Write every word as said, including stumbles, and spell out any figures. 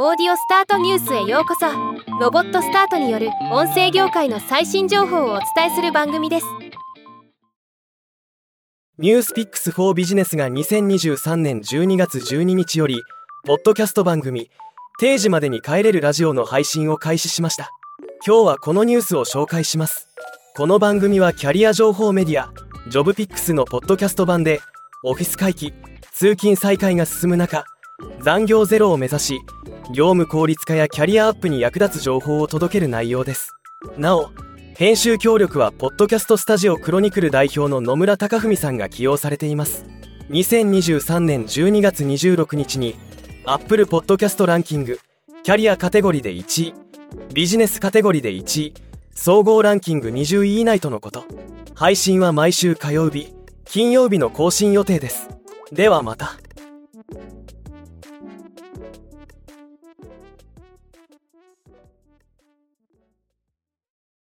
オーディオスタートニュースへようこそ。ロボットスタートによる音声業界の最新情報をお伝えする番組です。ニュースピックスフォービジネスがにせんにじゅうさんねんじゅうにがつじゅうににちよりポッドキャスト番組定時までに帰れるラジオの配信を開始しました。今日はこのニュースを紹介します。この番組はキャリア情報メディアジョブピックスのポッドキャスト版で、オフィス回帰通勤再開が進む中、残業ゼロを目指し業務効率化やキャリアアップに役立つ情報を届ける内容です。なお、編集協力はポッドキャストスタジオクロニクル代表の野村貴文さんが起用されています。にせんにじゅうさんねんじゅうにがつにじゅうろくにちに Apple ポッドキャストランキングキャリアカテゴリーでいちい、ビジネスカテゴリーでいちい、総合ランキングにじゅうい以内とのこと。配信は毎週火曜日、金曜日の更新予定です。ではまた。